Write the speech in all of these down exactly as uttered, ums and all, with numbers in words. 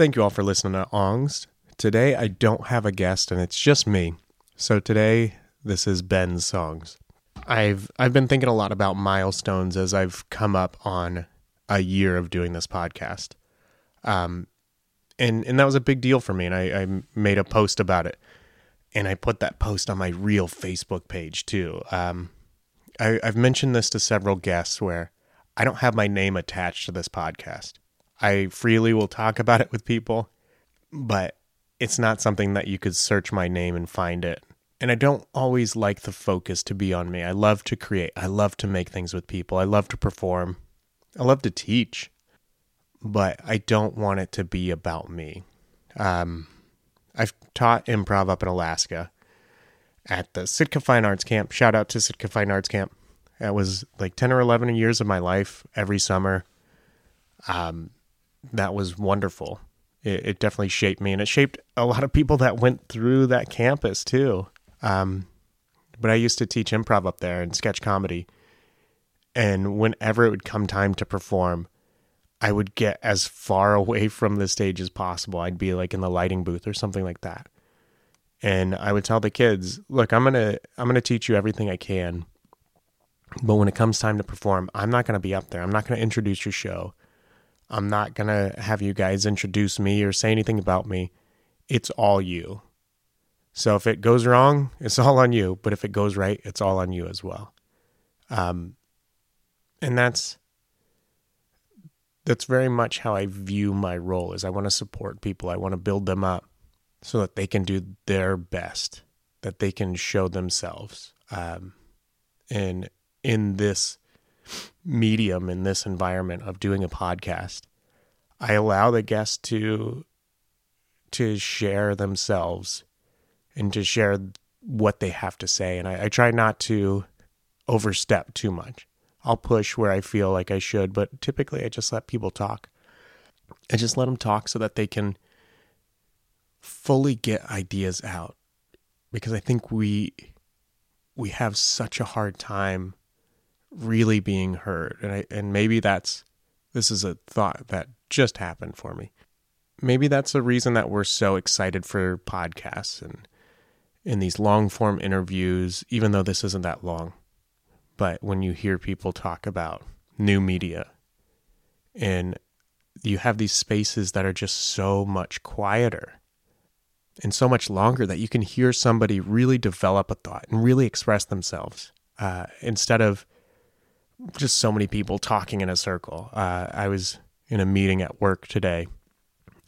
Thank you all for listening to Ongs. Today, I don't have a guest, and it's just me. So today, this is Ben's songs. I've I've been thinking a lot about milestones as I've come up on a year of doing this podcast. Um, and, and that was a big deal for me, and I, I made a post about it. And I put that post on my real Facebook page, too. Um, I, I've mentioned this to several guests where I don't have my name attached to this podcast. I freely will talk about it with people, but it's not something that you could search my name and find it. And I don't always like the focus to be on me. I love to create. I love to make things with people. I love to perform. I love to teach. But I don't want it to be about me. Um, I've taught improv up in Alaska at the Sitka Fine Arts Camp. Shout out to Sitka Fine Arts Camp. That was like ten or eleven years of my life every summer. Um, that was wonderful. It, it definitely shaped me, and it shaped a lot of people that went through that campus too. Um, but I used to teach improv up there and sketch comedy. And whenever it would come time to perform, I would get as far away from the stage as possible. I'd be like in the lighting booth or something like that. And I would tell the kids, look, I'm going to, I'm going to teach you everything I can. But when it comes time to perform, I'm not going to be up there. I'm not going to introduce your show. I'm not going to have you guys introduce me or say anything about me. It's all you. So if it goes wrong, it's all on you. But if it goes right, it's all on you as well. Um, and that's, that's very much how I view my role. Is I want to support people. I want to build them up so that they can do their best, that they can show themselves. Um, and in this medium, in this environment of doing a podcast, I allow the guests to, to share themselves and to share what they have to say. And I, I try not to overstep too much. I'll push where I feel like I should, but typically I just let people talk. I just let them talk so that they can fully get ideas out, because I think we we have such a hard time really being heard. And I, and maybe that's, this is a thought that just happened for me. Maybe that's the reason that we're so excited for podcasts and in these long-form interviews, even though this isn't that long. But when you hear people talk about new media, and you have these spaces that are just so much quieter and so much longer that you can hear somebody really develop a thought and really express themselves, uh, instead of just so many people talking in a circle. Uh, I was in a meeting at work today,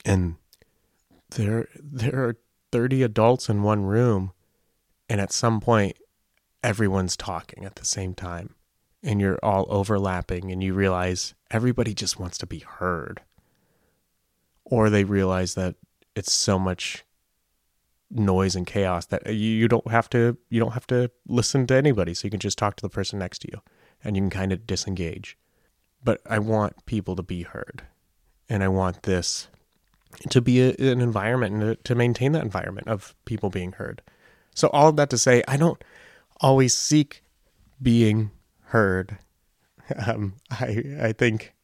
and there there are thirty adults in one room, and at some point, everyone's talking at the same time, and you're all overlapping, and you realize everybody just wants to be heard. Or they realize that it's so much noise and chaos that you don't have to, you don't have to listen to anybody. So you can just talk to the person next to you, and you can kind of disengage. But I want people to be heard, and I want this to be a, an environment, and to maintain that environment of people being heard. So all of that to say, I don't always seek being heard. Um, I I think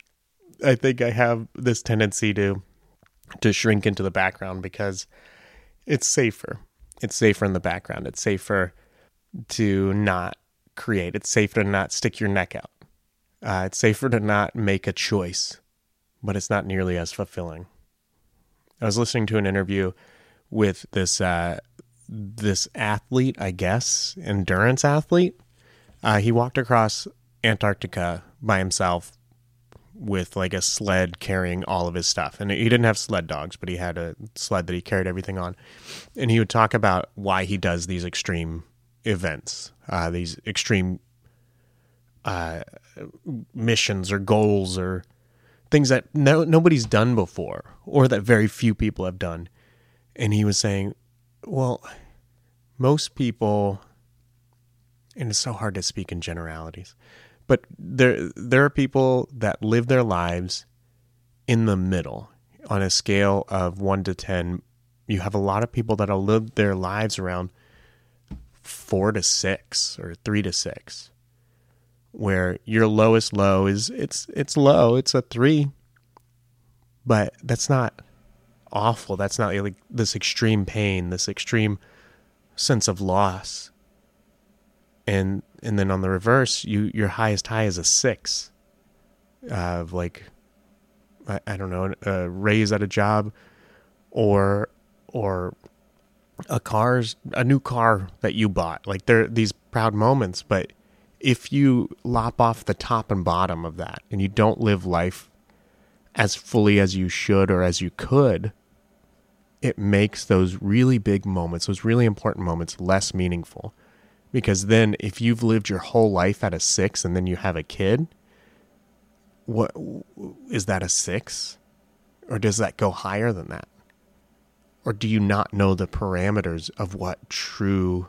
I think I have this tendency to to shrink into the background because it's safer. It's safer in the background. It's safer to not create. It's safer to not stick your neck out. Uh, it's safer to not make a choice, but it's not nearly as fulfilling. I was listening to an interview with this uh, this athlete, I guess, endurance athlete. Uh, he walked across Antarctica by himself with like a sled carrying all of his stuff. And he didn't have sled dogs, but he had a sled that he carried everything on. And he would talk about why he does these extreme events, uh, these extreme uh, missions or goals or things that no, nobody's done before, or that very few people have done. And he was saying, well, most people, and it's so hard to speak in generalities, but there there are people that live their lives in the middle. On a scale of one to ten, you have a lot of people that will live their lives around four to six or three to six, where your lowest low is, it's it's low, it's a three, but that's not awful. That's not like this extreme pain, this extreme sense of loss. And and then on the reverse, you your highest high is a six of like, I, I don't know, a raise at a job or or a car's a new car that you bought. Like there are these proud moments, but if you lop off the top and bottom of that and you don't live life as fully as you should or as you could, it makes those really big moments, those really important moments, less meaningful. Because then if you've lived your whole life at a six and then you have a kid, what is that, a six? Or does that go higher than that? Or do you not know the parameters of what true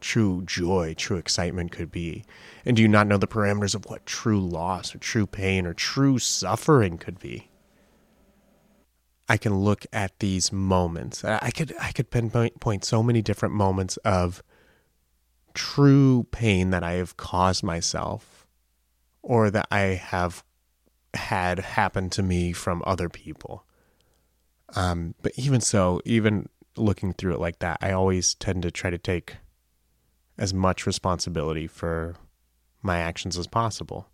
true joy, true excitement could be? And do you not know the parameters of what true loss or true pain or true suffering could be? I can look at these moments. I could I could pinpoint point so many different moments of true pain that I have caused myself or that I have had happen to me from other people. Um, but even so, even looking through it like that, I always tend to try to take as much responsibility for my actions as possible.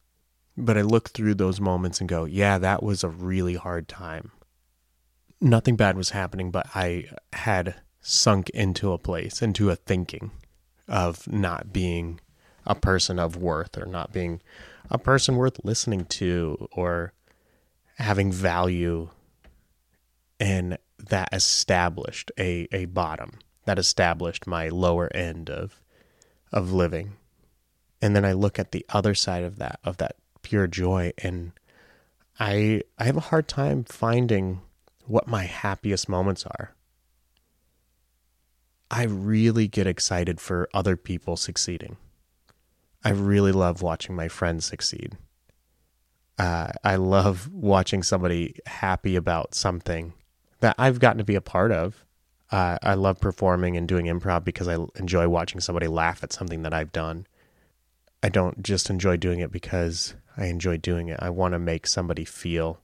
But I look through those moments and go, yeah, that was a really hard time. Nothing bad was happening, but I had sunk into a place, into a thinking of not being a person of worth or not being a person worth listening to or having value. And that established a, a bottom, that established my lower end of of living. And then I look at the other side of that, of that pure joy, and I I have a hard time finding what my happiest moments are. I really get excited for other people succeeding. I really love watching my friends succeed. Uh, I love watching somebody happy about something that I've gotten to be a part of. Uh, I love performing and doing improv because I enjoy watching somebody laugh at something that I've done. I don't just enjoy doing it because I enjoy doing it. I want to make somebody feel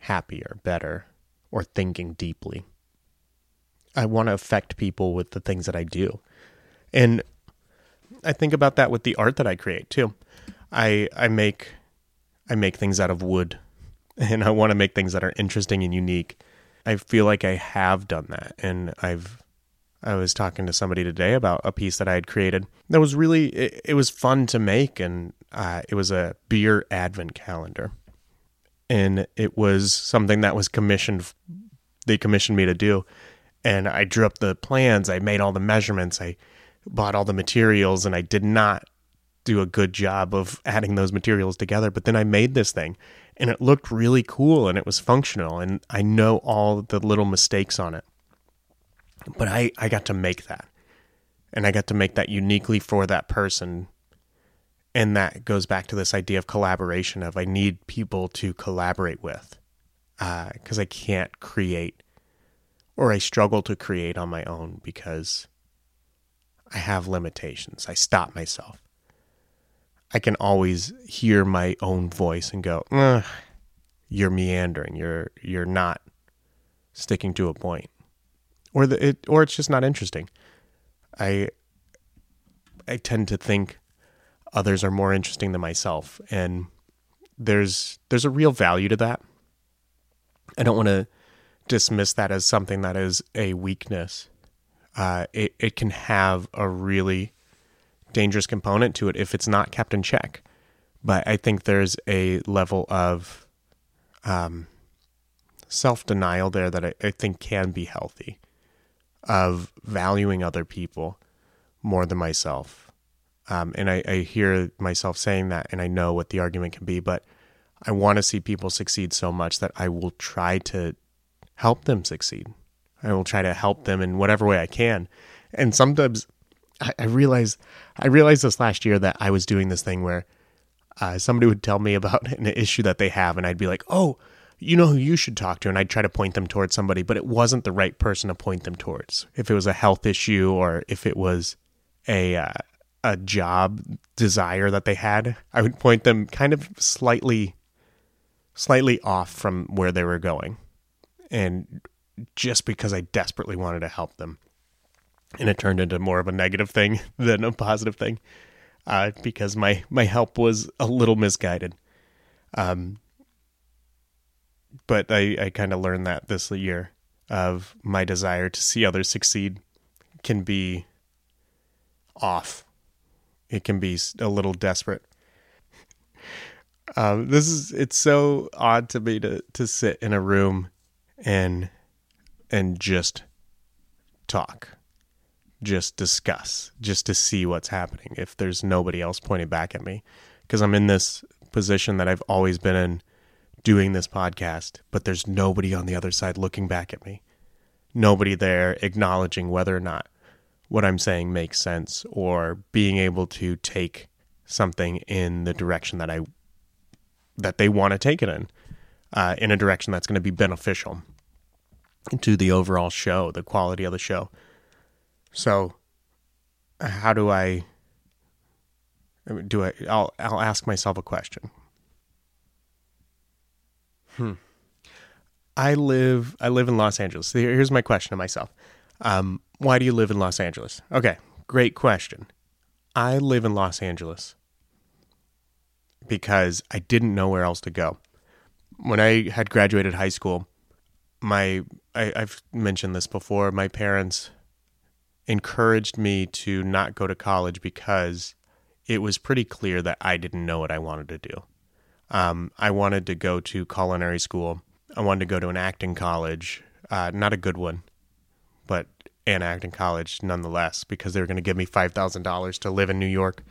happier, better, or thinking deeply. I want to affect people with the things that I do. And I think about that with the art that I create too. I I make I make things out of wood, and I want to make things that are interesting and unique. I feel like I have done that, and I've I was talking to somebody today about a piece that I had created that was really, it, it was fun to make, and uh, it was a beer advent calendar, and it was something that was commissioned, they commissioned me to do, and I drew up the plans, I made all the measurements, I bought all the materials, and I did not do a good job of adding those materials together. But then I made this thing and it looked really cool and it was functional and I know all the little mistakes on it. But I, I got to make that. And I got to make that uniquely for that person. And that goes back to this idea of collaboration, of I need people to collaborate with uh, because I can't create, or I struggle to create on my own because I have limitations. I stop myself. I can always hear my own voice and go, eh, you're meandering, you're you're not sticking to a point. Or the it, or it's just not interesting. I I tend to think others are more interesting than myself, and there's there's a real value to that. I don't want to dismiss that as something that is a weakness. Uh, it, it can have a really dangerous component to it if it's not kept in check. But I think there's a level of um, self-denial there that I, I think can be healthy, of valuing other people more than myself. Um, and I, I hear myself saying that, and I know what the argument can be, but I want to see people succeed so much that I will try to help them succeed. I will try to help them in whatever way I can. And sometimes I realized I realized this last year that I was doing this thing where uh, somebody would tell me about an issue that they have, and I'd be like, oh, you know who you should talk to, and I'd try to point them towards somebody, but it wasn't the right person to point them towards. If it was a health issue or if it was a, uh, a job desire that they had, I would point them kind of slightly, slightly off from where they were going. and just because I desperately wanted to help them. And it turned into more of a negative thing than a positive thing, uh, because my, my help was a little misguided. Um, but I, I kind of learned that this year, of my desire to see others succeed can be off. It can be a little desperate. Um, this is, it's so odd to me to, to sit in a room and, and just talk, just discuss, just to see what's happening. If there's nobody else pointing back at me, because I'm in this position that I've always been in doing this podcast, but there's nobody on the other side looking back at me, nobody there acknowledging whether or not what I'm saying makes sense, or being able to take something in the direction that I that they want to take it in, uh, in a direction that's going to be beneficial to the overall show, the quality of the show. So how do I, do I, I'll, I'll ask myself a question. Hmm. I live, I live in Los Angeles. Here's my question to myself. Um, why do you live in Los Angeles? Okay. Great question. I live in Los Angeles because I didn't know where else to go. When I had graduated high school, my, I, I've mentioned this before, my parents encouraged me to not go to college because it was pretty clear that I didn't know what I wanted to do. Um, I wanted to go to culinary school. I wanted to go to an acting college, uh, not a good one, but an acting college nonetheless, because they were going to give me five thousand dollars to live in New York.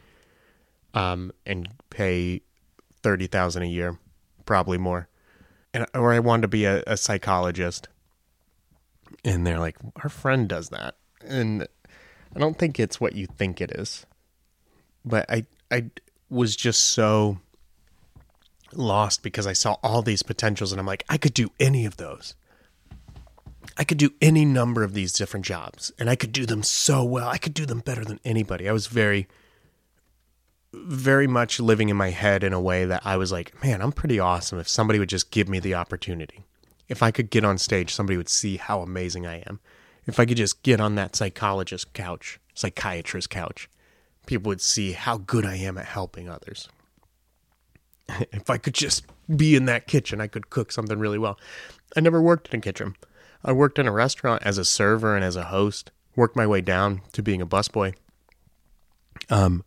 Um, and pay thirty thousand dollars a year, probably more. And, or I wanted to be a, a psychologist. And they're like, our friend does that. And I don't think it's what you think it is. But I, I was just so lost because I saw all these potentials and I'm like, I could do any of those. I could do any number of these different jobs and I could do them so well. I could do them better than anybody. I was very... very much living in my head in a way that I was like, man, I'm pretty awesome. If somebody would just give me the opportunity, if I could get on stage, somebody would see how amazing I am. If I could just get on that psychologist couch, psychiatrist couch, people would see how good I am at helping others. If I could just be in that kitchen, I could cook something really well. I never worked in a kitchen. I worked in a restaurant as a server and as a host, worked my way down to being a busboy. Um,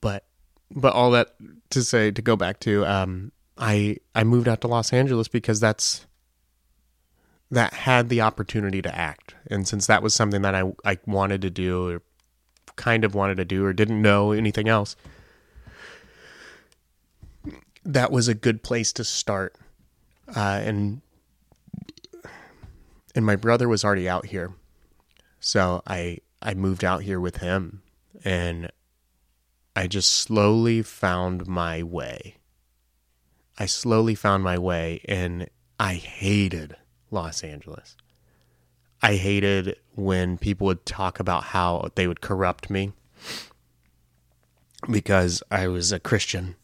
But, but all that to say, to go back to, um, I, I moved out to Los Angeles because that's, that had the opportunity to act. And since that was something that I, I wanted to do, or kind of wanted to do, or didn't know anything else, that was a good place to start. Uh, and, and my brother was already out here. So I, I moved out here with him, and I just slowly found my way. I slowly found my way, and I hated Los Angeles. I hated when people would talk about how they would corrupt me because I was a Christian,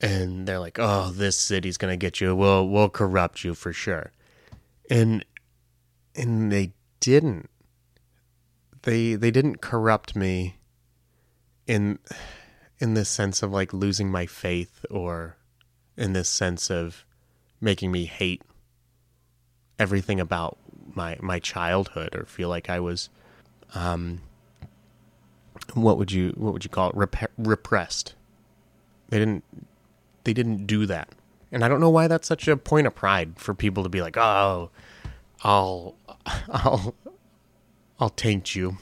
and they're like, oh, this city's going to get you. We'll, we'll corrupt you for sure. And, and they didn't. They, they didn't corrupt me. In in this sense of like losing my faith, or in this sense of making me hate everything about my my childhood, or feel like I was, um, what would you what would you call it, Rep- repressed. They didn't they didn't do that, and I don't know why that's such a point of pride for people to be like, oh, I'll I'll I'll taint you.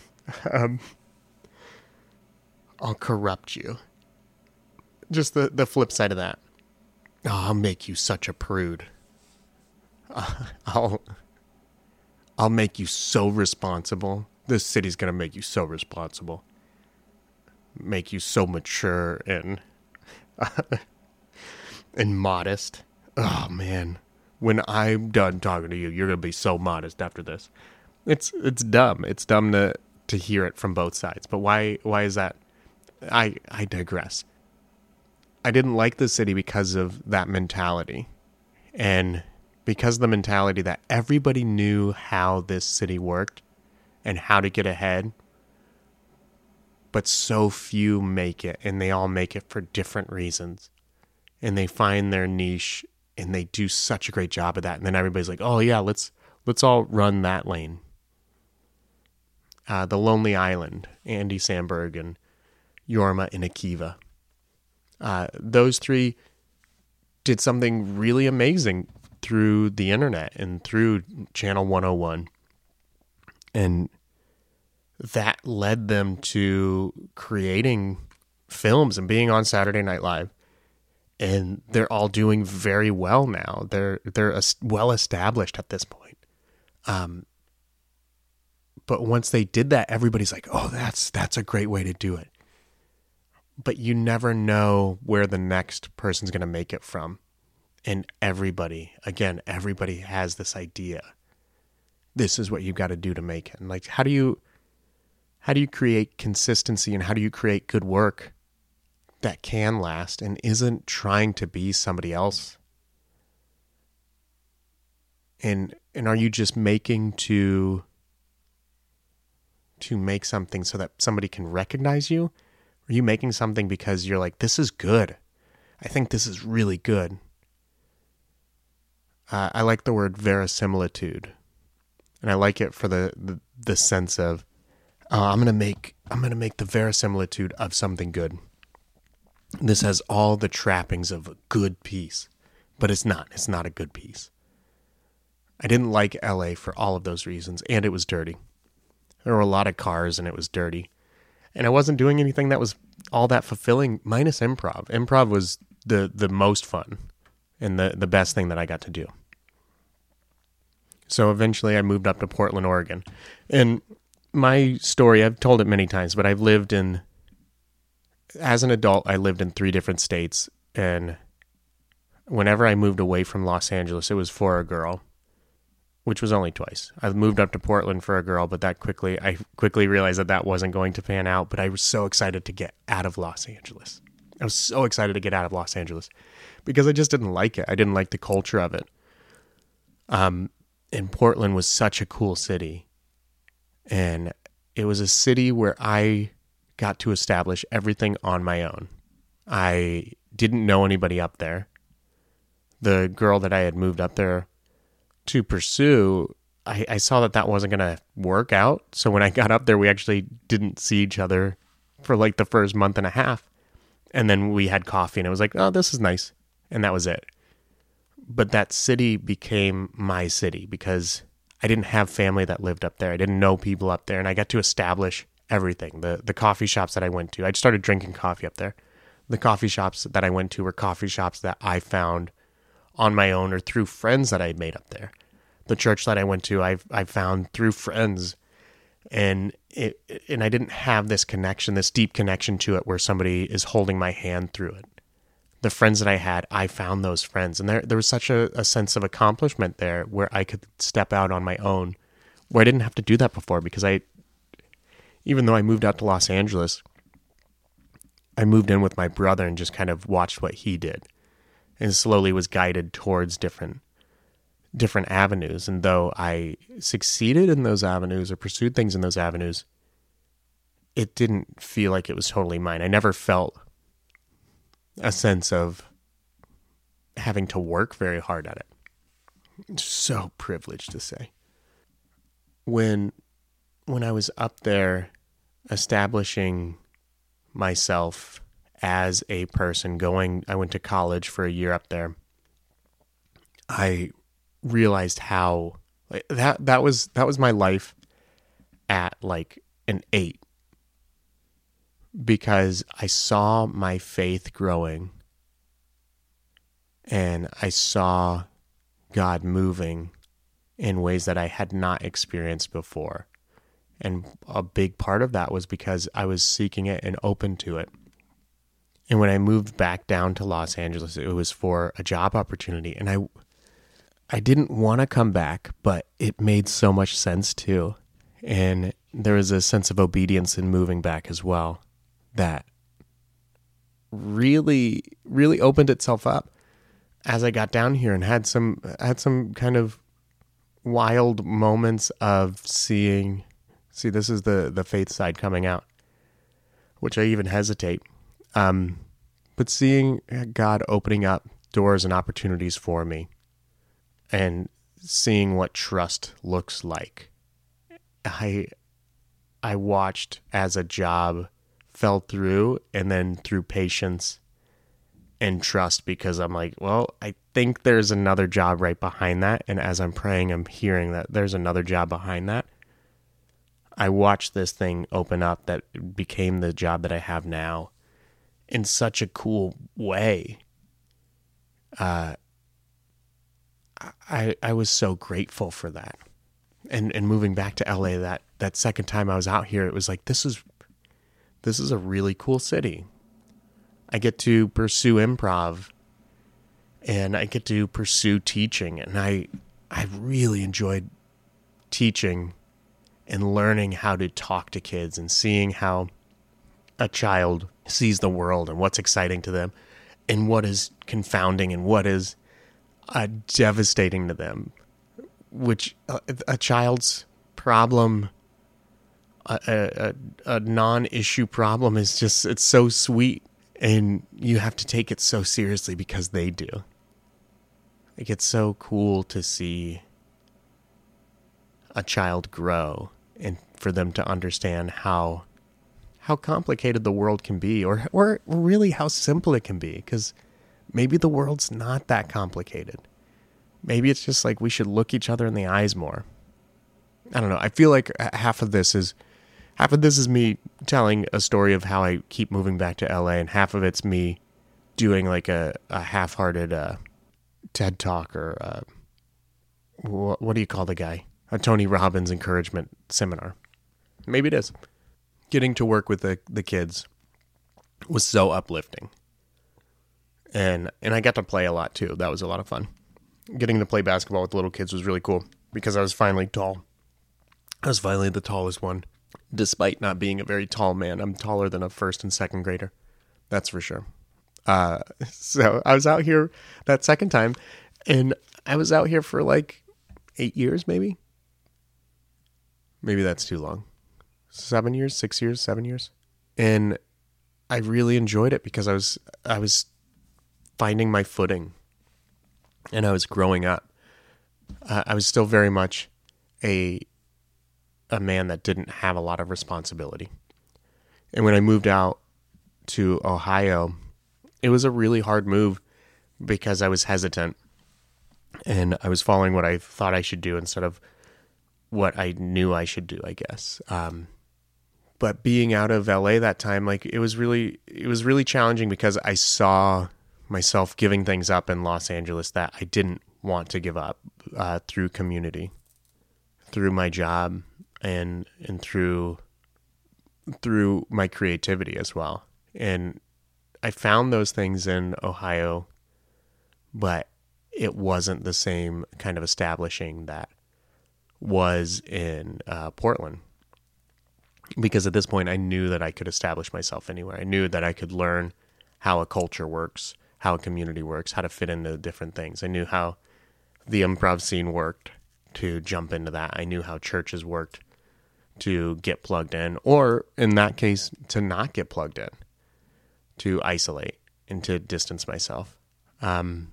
Um, I'll corrupt you. Just the, the flip side of that. Oh, I'll make you such a prude. Uh, I'll I'll make you so responsible. This city's going to make you so responsible. Make you so mature and uh, and modest. Oh, man. When I'm done talking to you, you're going to be so modest after this. It's it's dumb. It's dumb to, to hear it from both sides. But why why is that? I, I digress. I didn't like the city because of that mentality. And because of the mentality that everybody knew how this city worked and how to get ahead, but so few make it, and they all make it for different reasons. And they find their niche, and they do such a great job of that. And then everybody's like, oh yeah, let's let's all run that lane. Uh, the Lonely Island, Andy Samberg and Yorma and Akiva. Uh, those three did something really amazing through the internet and through Channel one oh one. And that led them to creating films and being on Saturday Night Live. And they're all doing very well now. They're they're well established at this point. Um, but once they did that, everybody's like, oh, that's that's a great way to do it. But you never know where the next person's going to make it from. And everybody, again, everybody has this idea. This is what you've got to do to make it. And like, how do you, how do you create consistency, and how do you create good work that can last and isn't trying to be somebody else? And, and are you just making to, to make something so that somebody can recognize you? Are you making something because you're like, this is good. I think this is really good. Uh, I like the word verisimilitude, and I like it for the, the, the sense of, uh, I'm going to make, I'm going to make the verisimilitude of something good. This has all the trappings of a good piece, but it's not, it's not a good piece. I didn't like L A for all of those reasons. And it was dirty. There were a lot of cars, and it was dirty, and I wasn't doing anything that was all that fulfilling, minus improv. Improv was the, the most fun. And the, the best thing that I got to do. So eventually I moved up to Portland, Oregon. And my story, I've told it many times, but I've lived in, as an adult, I lived in three different states. And whenever I moved away from Los Angeles, it was for a girl, which was only twice. I moved up to Portland for a girl, but that quickly, I quickly realized that that wasn't going to pan out. But I was so excited to get out of Los Angeles. I was so excited to get out of Los Angeles. Because I just didn't like it. I didn't like the culture of it. Um, and Portland was such a cool city. And it was a city where I got to establish everything on my own. I didn't know anybody up there. The girl that I had moved up there to pursue, I, I saw that that wasn't going to work out. So when I got up there, we actually didn't see each other for like the first month and a half. And then we had coffee, and it was like, oh, this is nice. And that was it. But that city became my city because I didn't have family that lived up there. I didn't know people up there, and I got to establish everything. The the coffee shops that I went to, I started drinking coffee up there. The coffee shops that I went to were coffee shops that I found on my own or through friends that I made up there. The church that I went to, I I found through friends. And it, and I didn't have this connection, this deep connection to it where somebody is holding my hand through it. The friends that I had, I found those friends. And there there was such a, a sense of accomplishment there where I could step out on my own, where I didn't have to do that before, because I, even though I moved out to Los Angeles, I moved in with my brother and just kind of watched what he did and slowly was guided towards different different avenues. And though I succeeded in those avenues or pursued things in those avenues, it didn't feel like it was totally mine. I never felt a sense of having to work very hard at it. So privileged to say. When, when I was up there establishing myself as a person going, I went to college for a year up there. I realized how like, that, that was, that was my life at like an eight. Because I saw my faith growing, and I saw God moving in ways that I had not experienced before. And a big part of that was because I was seeking it and open to it. And when I moved back down to Los Angeles, it was for a job opportunity. And I, I didn't want to come back, but it made so much sense too. And there was a sense of obedience in moving back as well. That really, really opened itself up as I got down here and had some had some kind of wild moments of seeing, see, this is the, the faith side coming out, which I even hesitate. Um, but seeing God opening up doors and opportunities for me and seeing what trust looks like. I I watched as a job fell through, and then through patience and trust, because I'm like, well, I think there's another job right behind that. And as I'm praying, I'm hearing that there's another job behind that. I watched this thing open up that became the job that I have now in such a cool way. Uh, I I was so grateful for that. And and moving back to L A that, that second time I was out here, it was like, this is this is a really cool city. I get to pursue improv, and I get to pursue teaching, and I I really enjoyed teaching and learning how to talk to kids and seeing how a child sees the world and what's exciting to them and what is confounding and what is uh, devastating to them, which uh, a child's problem, a, a, a non-issue problem is just, it's so sweet. And you have to take it so seriously because they do. Like, it's so cool to see a child grow and for them to understand how how complicated the world can be, or or really how simple it can be, because maybe the world's not that complicated. Maybe it's just like we should look each other in the eyes more. I don't know. I feel like half of this is half of this is me telling a story of how I keep moving back to L A, and half of it's me doing like a, a half-hearted uh, TED Talk, or uh, wh- what do you call the guy? A Tony Robbins encouragement seminar. Maybe it is. Getting to work with the, the kids was so uplifting. And and I got to play a lot too. That was a lot of fun. Getting to play basketball with little kids was really cool because I was finally tall. I was finally the tallest one. Despite not being a very tall man, I'm taller than a first and second grader. That's for sure. Uh, so I was out here that second time, and I was out here for like eight years, maybe. Maybe that's too long. Seven years, six years, seven years. And I really enjoyed it because I was, I was finding my footing and I was growing up. Uh, I was still very much a... a man that didn't have a lot of responsibility. And when I moved out to Ohio, it was a really hard move because I was hesitant and I was following what I thought I should do instead of what I knew I should do, I guess. Um, but being out of L A that time, like it was really, it was really challenging because I saw myself giving things up in Los Angeles that I didn't want to give up uh, through community, through my job, and and through through my creativity as well. And I found those things in Ohio, but it wasn't the same kind of establishing that was in uh, Portland. Because at this point, I knew that I could establish myself anywhere. I knew that I could learn how a culture works, how a community works, how to fit into different things. I knew how the improv scene worked to jump into that. I knew how churches worked to get plugged in, or in that case, to not get plugged in, to isolate and to distance myself. Um,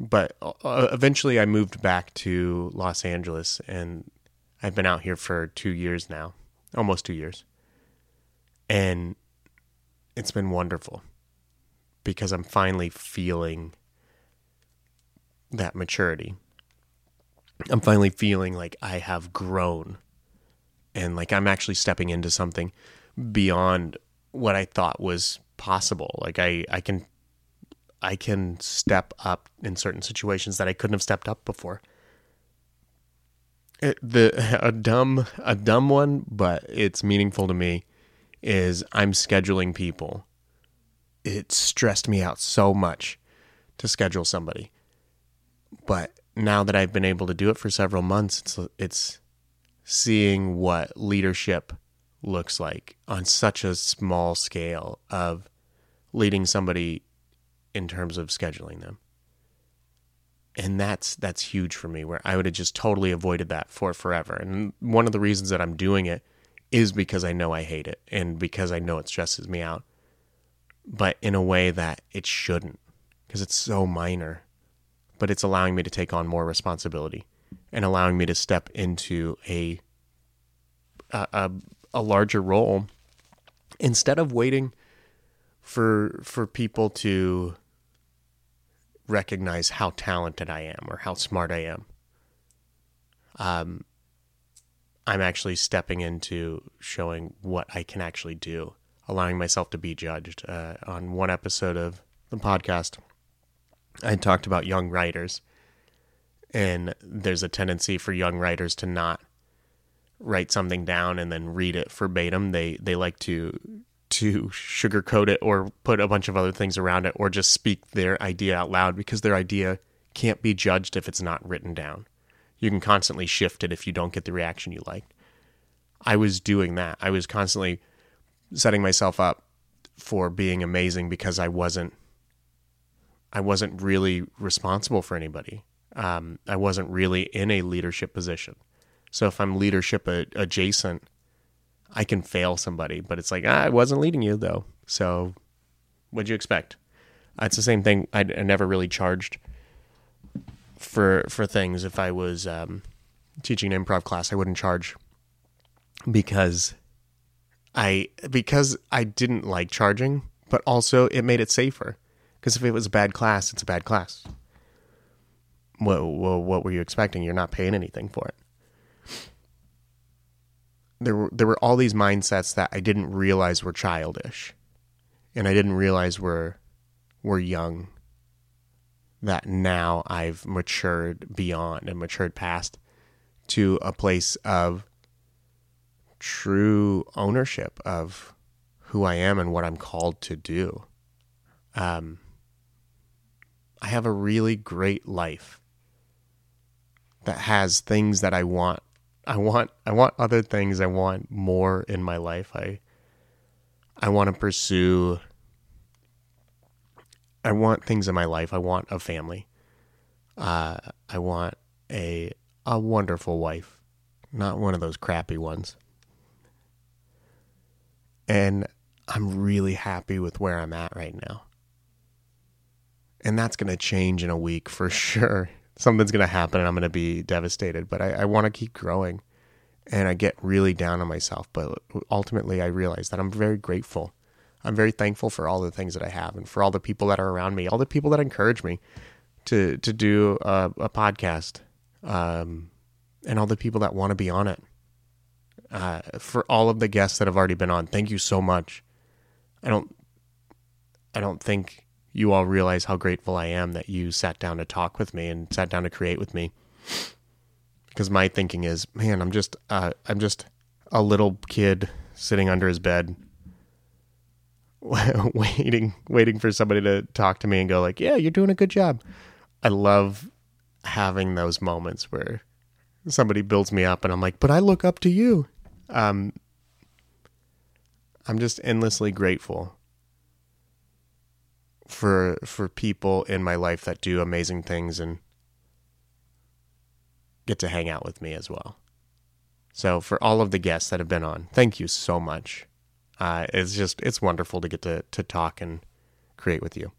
but uh, eventually I moved back to Los Angeles, and I've been out here for two years now, almost two years. And it's been wonderful because I'm finally feeling that maturity. I'm finally feeling like I have grown and like I'm actually stepping into something beyond what I thought was possible. Like I, I can, I can step up in certain situations that I couldn't have stepped up before. It, the, a dumb, a dumb one, but it's meaningful to me, is I'm scheduling people. It stressed me out so much to schedule somebody. But now that I've been able to do it for several months, it's it's seeing what leadership looks like on such a small scale, of leading somebody in terms of scheduling them. And that's that's huge for me, where I would have just totally avoided that for forever. And one of the reasons that I'm doing it is because I know I hate it and because I know it stresses me out, but in a way that it shouldn't, because it's so minor. But it's allowing me to take on more responsibility and allowing me to step into a a, a larger role instead of waiting for for people to recognize how talented I am or how smart I am. Um, I'm actually stepping into showing what I can actually do, allowing myself to be judged. Uh, on one episode of the podcast, I talked about young writers, and there's a tendency for young writers to not write something down and then read it verbatim. They they like to to sugarcoat it or put a bunch of other things around it, or just speak their idea out loud, because their idea can't be judged if it's not written down. You can constantly shift it if you don't get the reaction you liked. I was doing that. I was constantly setting myself up for being amazing because I wasn't I wasn't really responsible for anybody. Um, I wasn't really in a leadership position. So if I'm leadership a- adjacent, I can fail somebody, but it's like, ah, I wasn't leading you though. So what'd you expect? It's the same thing. I, I never really charged for, for things. If I was um, teaching an improv class, I wouldn't charge because I, because I didn't like charging, but also it made it safer. Because if it was a bad class, it's a bad class. What, what, what were you expecting? You're not paying anything for it. There were, there were all these mindsets that I didn't realize were childish. And I didn't realize were, were young. That now I've matured beyond and matured past to a place of true ownership of who I am and what I'm called to do. Um... I have a really great life that has things that I want. I want, I want other things. I want more in my life. I, I want to pursue, I want things in my life. I want a family. Uh, I want a, a wonderful wife, not one of those crappy ones. And I'm really happy with where I'm at right now. And that's going to change in a week for sure. Something's going to happen and I'm going to be devastated. But I, I want to keep growing. And I get really down on myself. But ultimately, I realize that I'm very grateful. I'm very thankful for all the things that I have and for all the people that are around me, all the people that encourage me to, to do a, a podcast, um, and all the people that want to be on it. Uh, for all of the guests that have already been on, thank you so much. I don't, I don't think... you all realize how grateful I am that you sat down to talk with me and sat down to create with me. Because my thinking is, man, I'm just, uh, I'm just a little kid sitting under his bed, waiting, waiting for somebody to talk to me and go like, yeah, you're doing a good job. I love having those moments where somebody builds me up and I'm like, but I look up to you. Um, I'm just endlessly grateful for for people in my life that do amazing things and get to hang out with me as well. So for all of the guests that have been on, thank you so much. Uh, it's just, it's wonderful to get to, to talk and create with you.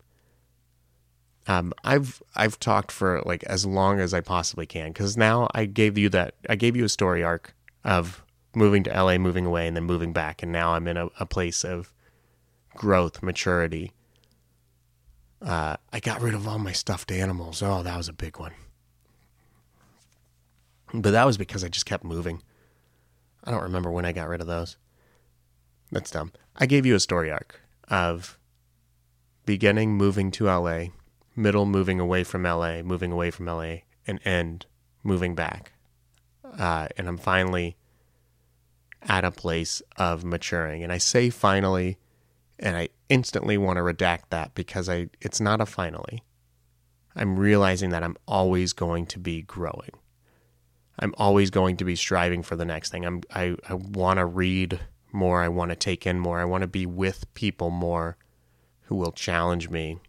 Um, I've, I've talked for like as long as I possibly can. Cause now I gave you that, I gave you a story arc of moving to L A, moving away, and then moving back. And now I'm in a, a place of growth, maturity. Uh, I got rid of all my stuffed animals. Oh, that was a big one. But that was because I just kept moving. I don't remember when I got rid of those. That's dumb. I gave you a story arc of beginning moving to L A, middle moving away from L A, moving away from L A, and end moving back. Uh, and I'm finally at a place of maturing. And I say finally... and I instantly want to redact that because I it's not a finally. I'm realizing that I'm always going to be growing. I'm always going to be striving for the next thing. I'm, I, I want to read more. I want to take in more. I want to be with people more who will challenge me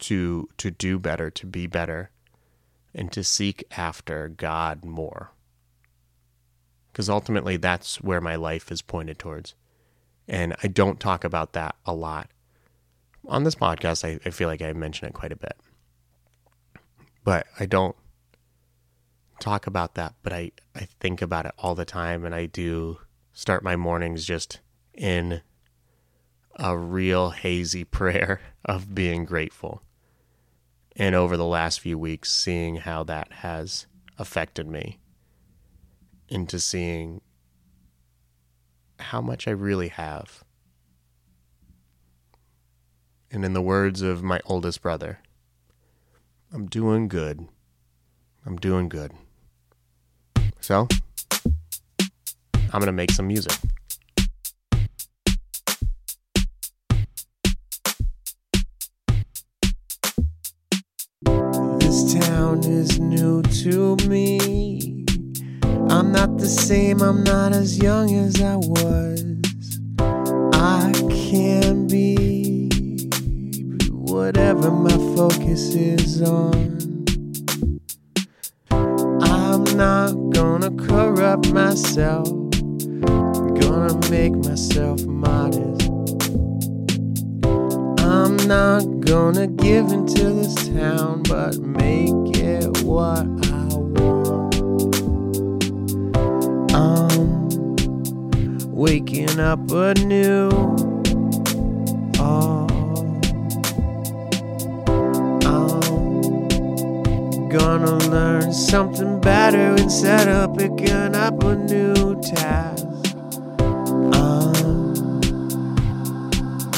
to to do better, to be better, and to seek after God more. Because ultimately that's where my life is pointed towards. And I don't talk about that a lot. On this podcast, I, I feel like I mention it quite a bit. But I don't talk about that, but I, I think about it all the time, and I do start my mornings just in a real hazy prayer of being grateful. And over the last few weeks, seeing how that has affected me into seeing how much I really have. And in the words of my oldest brother, I'm doing good. I'm doing good. So, I'm going to make some music. This town is new to me. I'm not the same, I'm not as young as I was. I can be whatever my focus is on. I'm not gonna corrupt myself, I'm gonna make myself modest. I'm not gonna give into this town, but make it what I want. I'm waking up anew. Oh, gonna learn something better instead of picking up a new task. I'm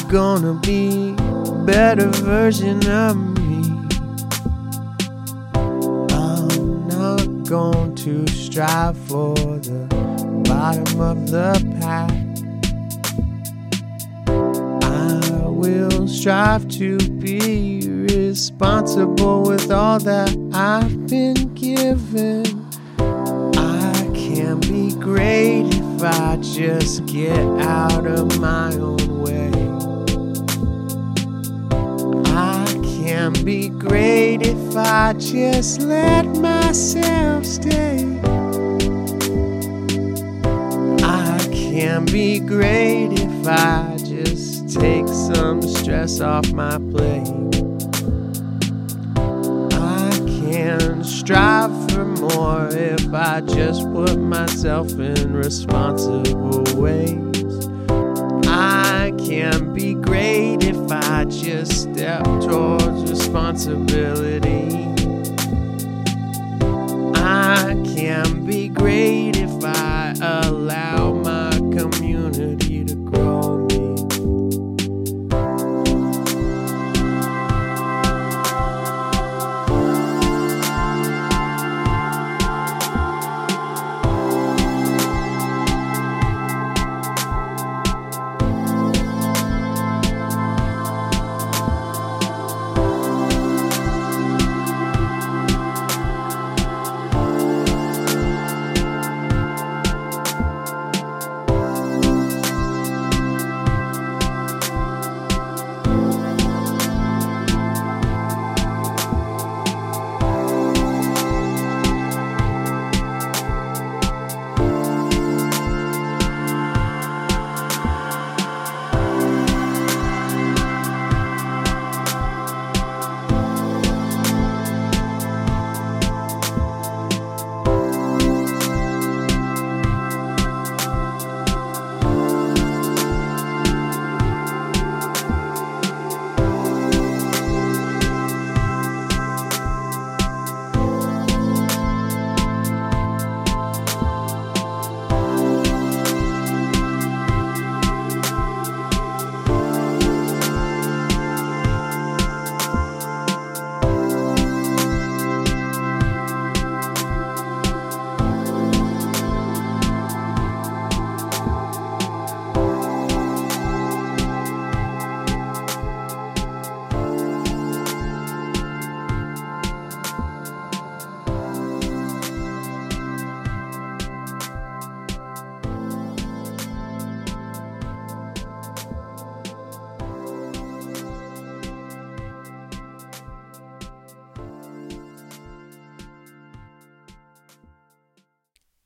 gonna be a better version of me. I'm not going to strive for the bottom of the pack. I will strive to be responsible with all that I've been given. I can be great if I just get out of my own way. I can be great if I just let myself stay. I can be great if I just take some stress off my plate. And strive for more if I just put myself in responsible ways. I can be great if I just step towards responsibility. I can be great if I allow my community to grow me.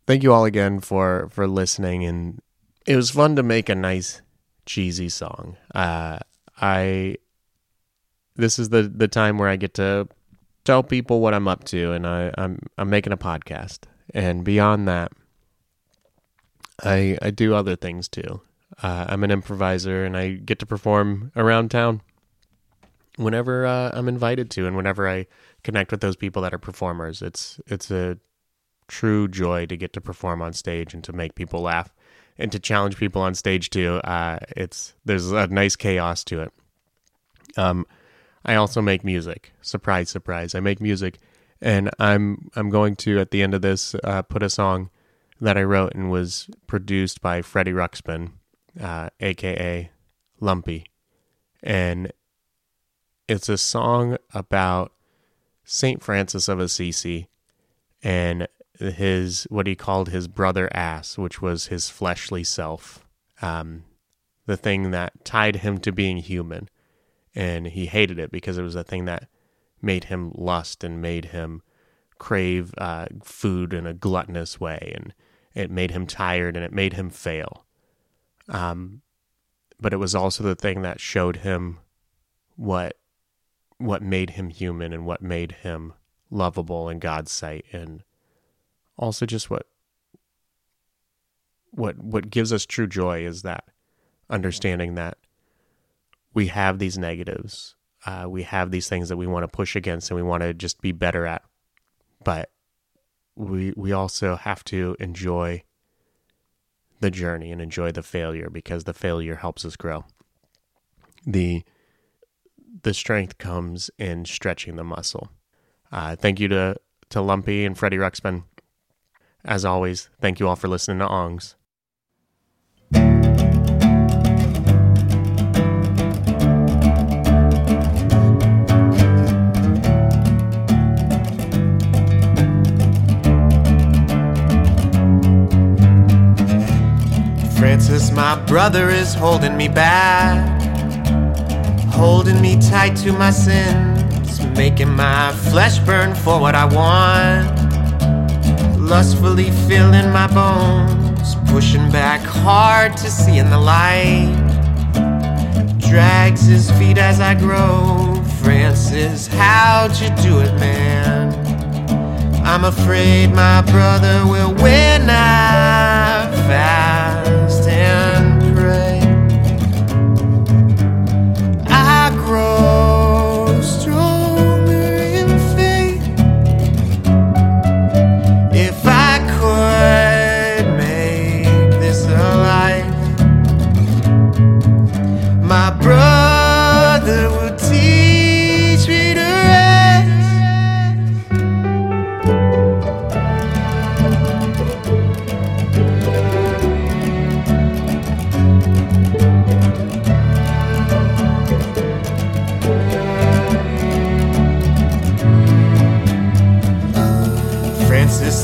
thank you all again for, for listening. And it was fun to make a nice, cheesy song. Uh, I this is the, the time where I get to tell people what I'm up to, and I, I'm I'm making a podcast. And beyond that, I I do other things too. Uh, I'm an improviser, and I get to perform around town whenever uh, I'm invited to, and whenever I connect with those people that are performers. It's it's a true joy to get to perform on stage and to make people laugh and to challenge people on stage too. Uh, it's there's a nice chaos to it. Um, I also make music. Surprise, surprise! I make music, and I'm I'm going to at the end of this uh, put a song that I wrote and was produced by Freddy Ruxpin, uh, aka Lumpy, and it's a song about Saint Francis of Assisi and his, what he called his brother ass, which was his fleshly self, um, the thing that tied him to being human. And he hated it because it was the thing that made him lust and made him crave uh, food in a gluttonous way. And it made him tired and it made him fail. Um, but it was also the thing that showed him what what made him human and what made him lovable in God's sight, and also just what what what gives us true joy is that understanding that we have these negatives, uh, we have these things that we want to push against and we want to just be better at, but we we also have to enjoy the journey and enjoy the failure, because the failure helps us grow. The The strength comes in stretching the muscle. Uh, thank you to, to Lumpy and Freddy Ruxpin. As always, thank you all for listening to Ongs. Francis, my brother, is holding me back, holding me tight to my sins, making my flesh burn for what I want, lustfully filling my bones, pushing back hard to see in the light, drags his feet as I grow. Francis, how'd you do it, man? I'm afraid my brother will win. I fast and pray, grow stronger in faith. If I could make this a life, my brother would teach me to rest.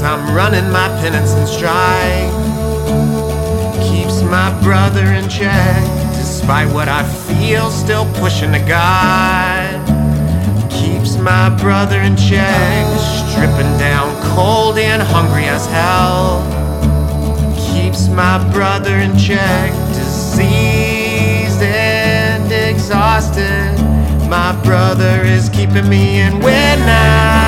I'm running my penance and strife, keeps my brother in check, despite what I feel, still pushing to God, keeps my brother in check, stripping down cold and hungry as hell, keeps my brother in check, diseased and exhausted, my brother is keeping me in when I